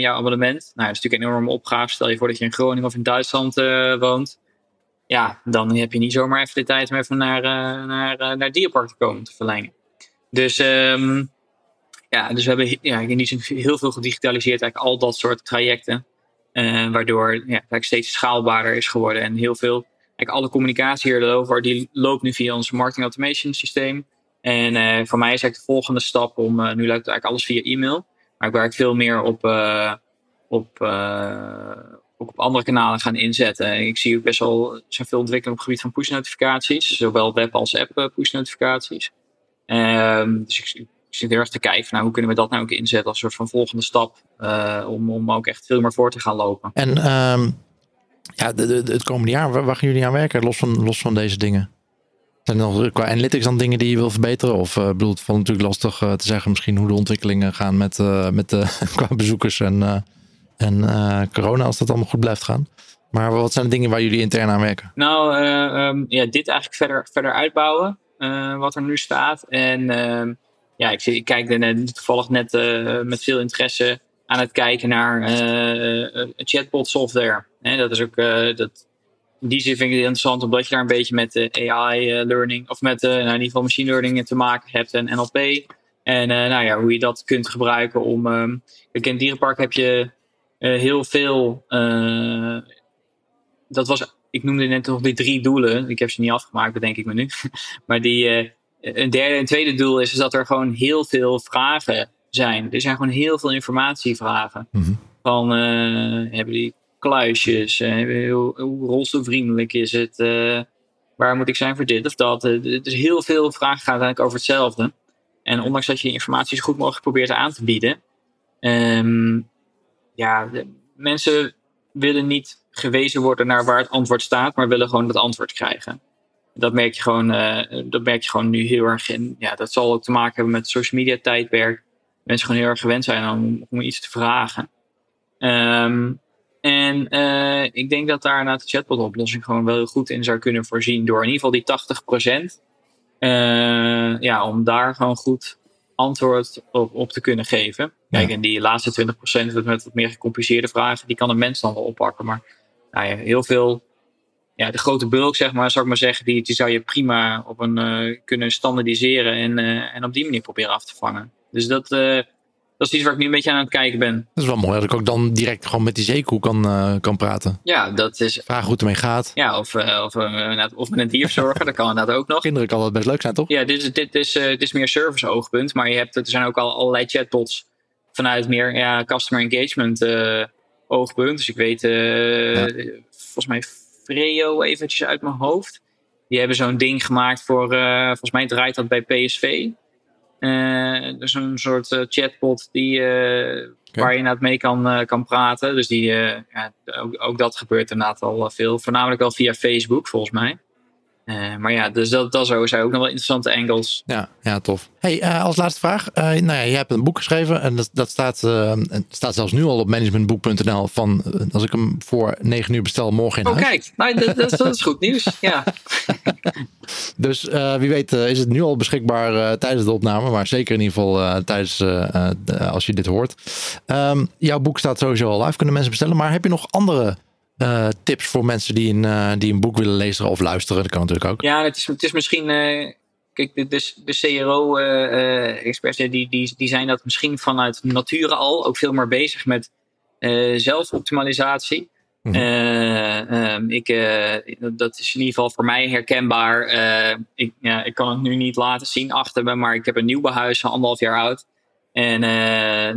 Jouw abonnement. Nou, dat is natuurlijk een enorme opgave. Stel je voor dat je in Groningen of in Duitsland woont. Ja, dan heb je niet zomaar even de tijd om even naar het dierpark te komen te verlengen. Dus we hebben in die zin heel veel gedigitaliseerd. Eigenlijk al dat soort trajecten. Waardoor het steeds schaalbaarder is geworden. En heel veel... alle communicatie hierover die loopt nu via ons marketing automation systeem. En voor mij is eigenlijk de volgende stap om... nu loopt eigenlijk alles via e-mail. Maar ik werk veel meer op andere kanalen gaan inzetten. Ik zie ook best wel veel ontwikkeling op het gebied van pushnotificaties. Zowel web als app pushnotificaties. Dus ik zit heel erg te kijken naar hoe kunnen we dat nou ook inzetten... als een soort van volgende stap. Om ook echt veel meer voor te gaan lopen. En... het komende jaar, waar gaan jullie aan werken, los van deze dingen? Zijn er nog qua analytics dan dingen die je wil verbeteren? Of het valt natuurlijk lastig te zeggen misschien hoe de ontwikkelingen gaan met qua bezoekers en corona, als dat allemaal goed blijft gaan. Maar wat zijn de dingen waar jullie intern aan werken? Dit eigenlijk verder uitbouwen, wat er nu staat. En ik kijk toevallig net met veel interesse aan het kijken naar chatbot software. Dat is ook dat In die zin vind ik het interessant omdat je daar een beetje met AI learning of met in ieder geval machine learning te maken hebt en NLP. En hoe je dat kunt gebruiken om... Kijk, in het dierenpark heb je heel veel... Ik noemde net nog die 3 doelen. Ik heb ze niet afgemaakt, bedenk ik me nu. Maar een tweede doel is dat er gewoon heel veel vragen zijn. Er zijn gewoon heel veel informatievragen. Mm-hmm. Van hebben die kluisjes? Hoe rolstoelvriendelijk is het? Waar moet ik zijn voor dit of dat? Dus heel veel vragen gaan uiteindelijk over hetzelfde. En ondanks dat je die informatie zo goed mogelijk probeert aan te bieden. Mensen willen niet gewezen worden naar waar het antwoord staat, maar willen gewoon dat antwoord krijgen. Dat merk je gewoon nu heel erg in. Ja, dat zal ook te maken hebben met het social media tijdperk. Mensen gewoon heel erg gewend zijn om iets te vragen. Ik denk dat daarna de chatbot-oplossing gewoon wel heel goed in zou kunnen voorzien door in ieder geval die 80%. Om daar gewoon goed antwoord op te kunnen geven. Kijk, en die laatste 20% met wat meer gecompliceerde vragen, die kan een mens dan wel oppakken. Maar heel veel, de grote bulk, zeg maar, zou ik maar zeggen, die zou je prima op kunnen standaardiseren en op die manier proberen af te vangen. Dus dat is iets waar ik nu een beetje aan het kijken ben. Dat is wel mooi, dat ik ook dan direct gewoon met die zeekoe kan praten. Ja, dat is... Vraag hoe het ermee gaat. Ja, of met een dierzorger, dat kan inderdaad ook nog. Kinderen kan dat best leuk zijn, toch? Ja, dit is meer service oogpunt, maar er zijn ook al allerlei chatbots vanuit meer customer engagement oogpunt. Dus ik weet, volgens mij Freo eventjes uit mijn hoofd. Die hebben zo'n ding gemaakt voor, volgens mij draait dat bij PSV. Dus een soort chatbot waar je inderdaad mee kan praten. Dus ook dat gebeurt inderdaad al veel. Voornamelijk wel via Facebook, volgens mij. Dus dat zijn ook nog wel interessante angles. Ja, tof. Hey, als laatste vraag. Jij hebt een boek geschreven en dat staat zelfs nu al op managementboek.nl van als ik hem voor 9 uur bestel, morgen in huis. Kijk, dat is goed nieuws. Ja. Dus wie weet is het nu al beschikbaar tijdens de opname, maar zeker in ieder geval tijdens als je dit hoort. Jouw boek staat sowieso al live, kunnen mensen bestellen, maar heb je nog andere tips voor mensen die een boek willen lezen of luisteren? Dat kan natuurlijk ook. Ja, het is misschien... kijk, de CRO-experts, die zijn dat misschien vanuit nature al ook veel meer bezig met zelfoptimalisatie. Mm-hmm. Dat is in ieder geval voor mij herkenbaar. Ik kan het nu niet laten zien achter me, maar ik heb een nieuw behuis van 1,5 jaar oud. En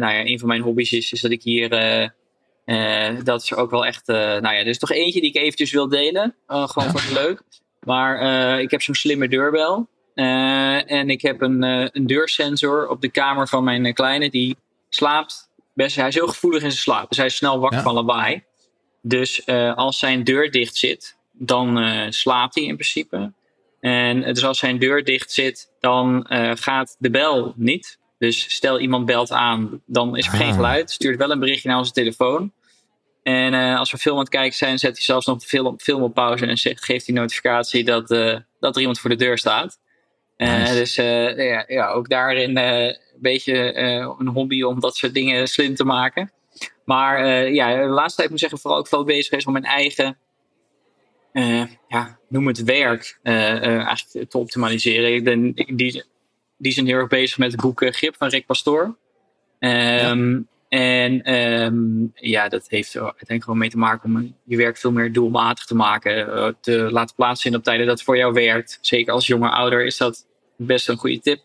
een van mijn hobby's is dat ik hier... dat is ook wel echt... er is toch eentje die ik eventjes wil delen. Gewoon voor het leuk. Maar ik heb zo'n slimme deurbel. En ik heb een deursensor op de kamer van mijn kleine. Die slaapt best... Hij is heel gevoelig in zijn slaap. Dus hij is snel wakker van lawaai. Dus als zijn deur dicht zit, dan slaapt hij in principe. En dus als zijn deur dicht zit, dan gaat de bel niet... Dus stel iemand belt aan, dan is er geen geluid. Stuurt wel een berichtje naar onze telefoon. En als we film aan het kijken zijn, zet hij zelfs nog de film op pauze. En geeft hij notificatie dat er iemand voor de deur staat. Nice. Dus ook daarin een beetje een hobby om dat soort dingen slim te maken. Maar de laatste tijd moet ik zeggen, vooral ook veel bezig is om mijn eigen... noem het werk eigenlijk te optimaliseren. Die zijn heel erg bezig met het boek Grip van Rick Pastoor. Dat heeft uiteindelijk gewoon mee te maken om je werk veel meer doelmatig te maken. Te laten plaatsvinden op tijden dat het voor jou werkt. Zeker als jonge ouder is dat best een goede tip.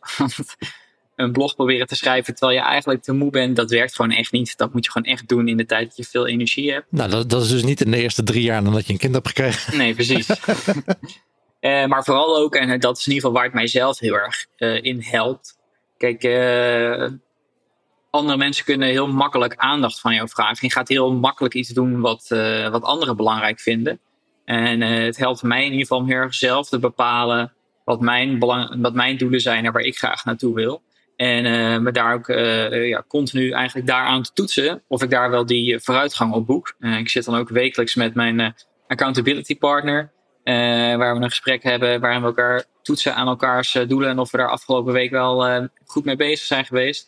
Een blog proberen te schrijven terwijl je eigenlijk te moe bent, dat werkt gewoon echt niet. Dat moet je gewoon echt doen in de tijd dat je veel energie hebt. Nou, dat is dus niet in de eerste 3 jaar nadat je een kind hebt gekregen. Nee, precies. Maar vooral ook, en dat is in ieder geval waar het mijzelf heel erg in helpt. Kijk, andere mensen kunnen heel makkelijk aandacht van jou vragen. Je gaat heel makkelijk iets doen wat anderen belangrijk vinden. En het helpt mij in ieder geval om heel erg zelf te bepalen wat mijn doelen zijn en waar ik graag naartoe wil. En me daar ook continu eigenlijk daaraan te toetsen of ik daar wel die vooruitgang op boek. Ik zit dan ook wekelijks met mijn accountability partner... waar we een gesprek hebben, waarin we elkaar toetsen aan elkaars doelen en of we daar afgelopen week wel goed mee bezig zijn geweest.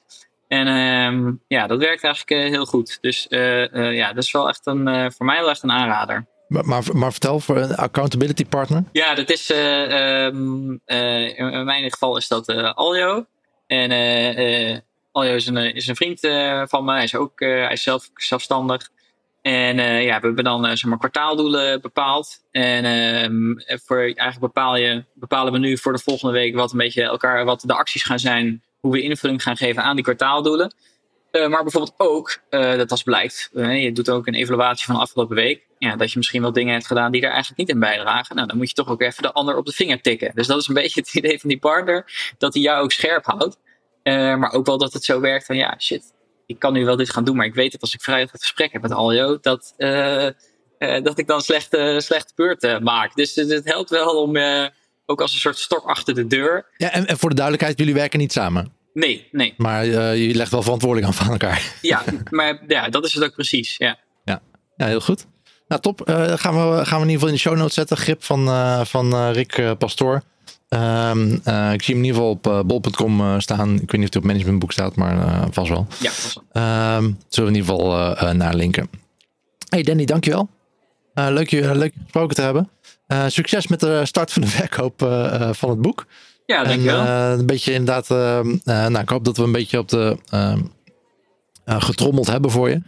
En dat werkt eigenlijk heel goed. Dus dat is wel echt voor mij wel echt een aanrader. Maar vertel, voor een accountability partner? Ja, dat is in mijn geval is dat Aljo. En Aljo is een vriend van me. Hij is ook zelfstandig. En we hebben dan kwartaaldoelen bepaald. En bepalen we nu voor de volgende week wat een beetje wat de acties gaan zijn, hoe we invulling gaan geven aan die kwartaaldoelen. Maar bijvoorbeeld ook, dat als blijkt, je doet ook een evaluatie van de afgelopen week. Ja, dat je misschien wel dingen hebt gedaan die er eigenlijk niet in bijdragen. Nou, dan moet je toch ook even de ander op de vinger tikken. Dus dat is een beetje het idee van die partner, dat hij jou ook scherp houdt. Maar ook wel dat het zo werkt van ik kan nu wel dit gaan doen, maar ik weet dat als ik vrijdag het gesprek heb met Aljo, dat ik dan slechte beurten maak. Dus het helpt wel om ook als een soort stok achter de deur. Ja, en voor de duidelijkheid, jullie werken niet samen? Nee. Maar je legt wel verantwoording aan van elkaar. Ja, maar ja, dat is het ook precies. Ja, heel goed. Nou, top. Gaan we in ieder geval in de show notes zetten. Grip van Rick Pastoor. Ik zie hem in ieder geval op bol.com staan. Ik weet niet of hij op managementboek staat, maar vast wel. Ja, vast wel. Zullen we in ieder geval naar linken. Hey Danny, dankjewel. Leuk gesproken te hebben. Succes met de start van de verkoop van het boek. Ja, dankjewel. Een beetje inderdaad. Ik hoop dat we een beetje op de getrommeld hebben voor je.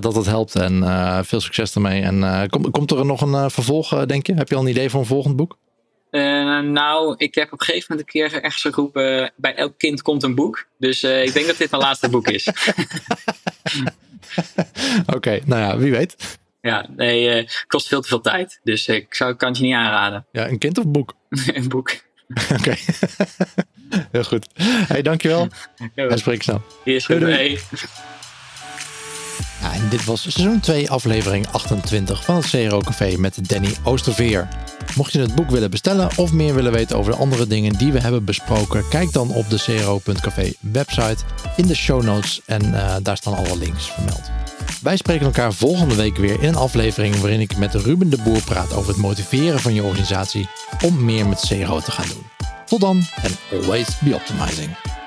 Dat het helpt en veel succes ermee. En komt er nog een vervolg, denk je? Heb je al een idee voor een volgend boek? Ik heb op een gegeven moment een keer echt geroepen, bij elk kind komt een boek. Dus ik denk dat dit mijn laatste boek is. Oké, wie weet. Ja, nee, het kost veel te veel tijd. Dus ik kan het je niet aanraden. Ja, een kind of boek? Een boek. Oké, heel goed. Hey, dankjewel. Hij spreekt snel. Hier is goed. Doei. Ja, en dit was seizoen 2, aflevering 28 van het CRO Café met Danny Oosterveer. Mocht je het boek willen bestellen of meer willen weten over de andere dingen die we hebben besproken, kijk dan op de CRO.café website in de show notes en daar staan alle links vermeld. Wij spreken elkaar volgende week weer in een aflevering waarin ik met Ruben de Boer praat over het motiveren van je organisatie om meer met CRO te gaan doen. Tot dan en always be optimizing.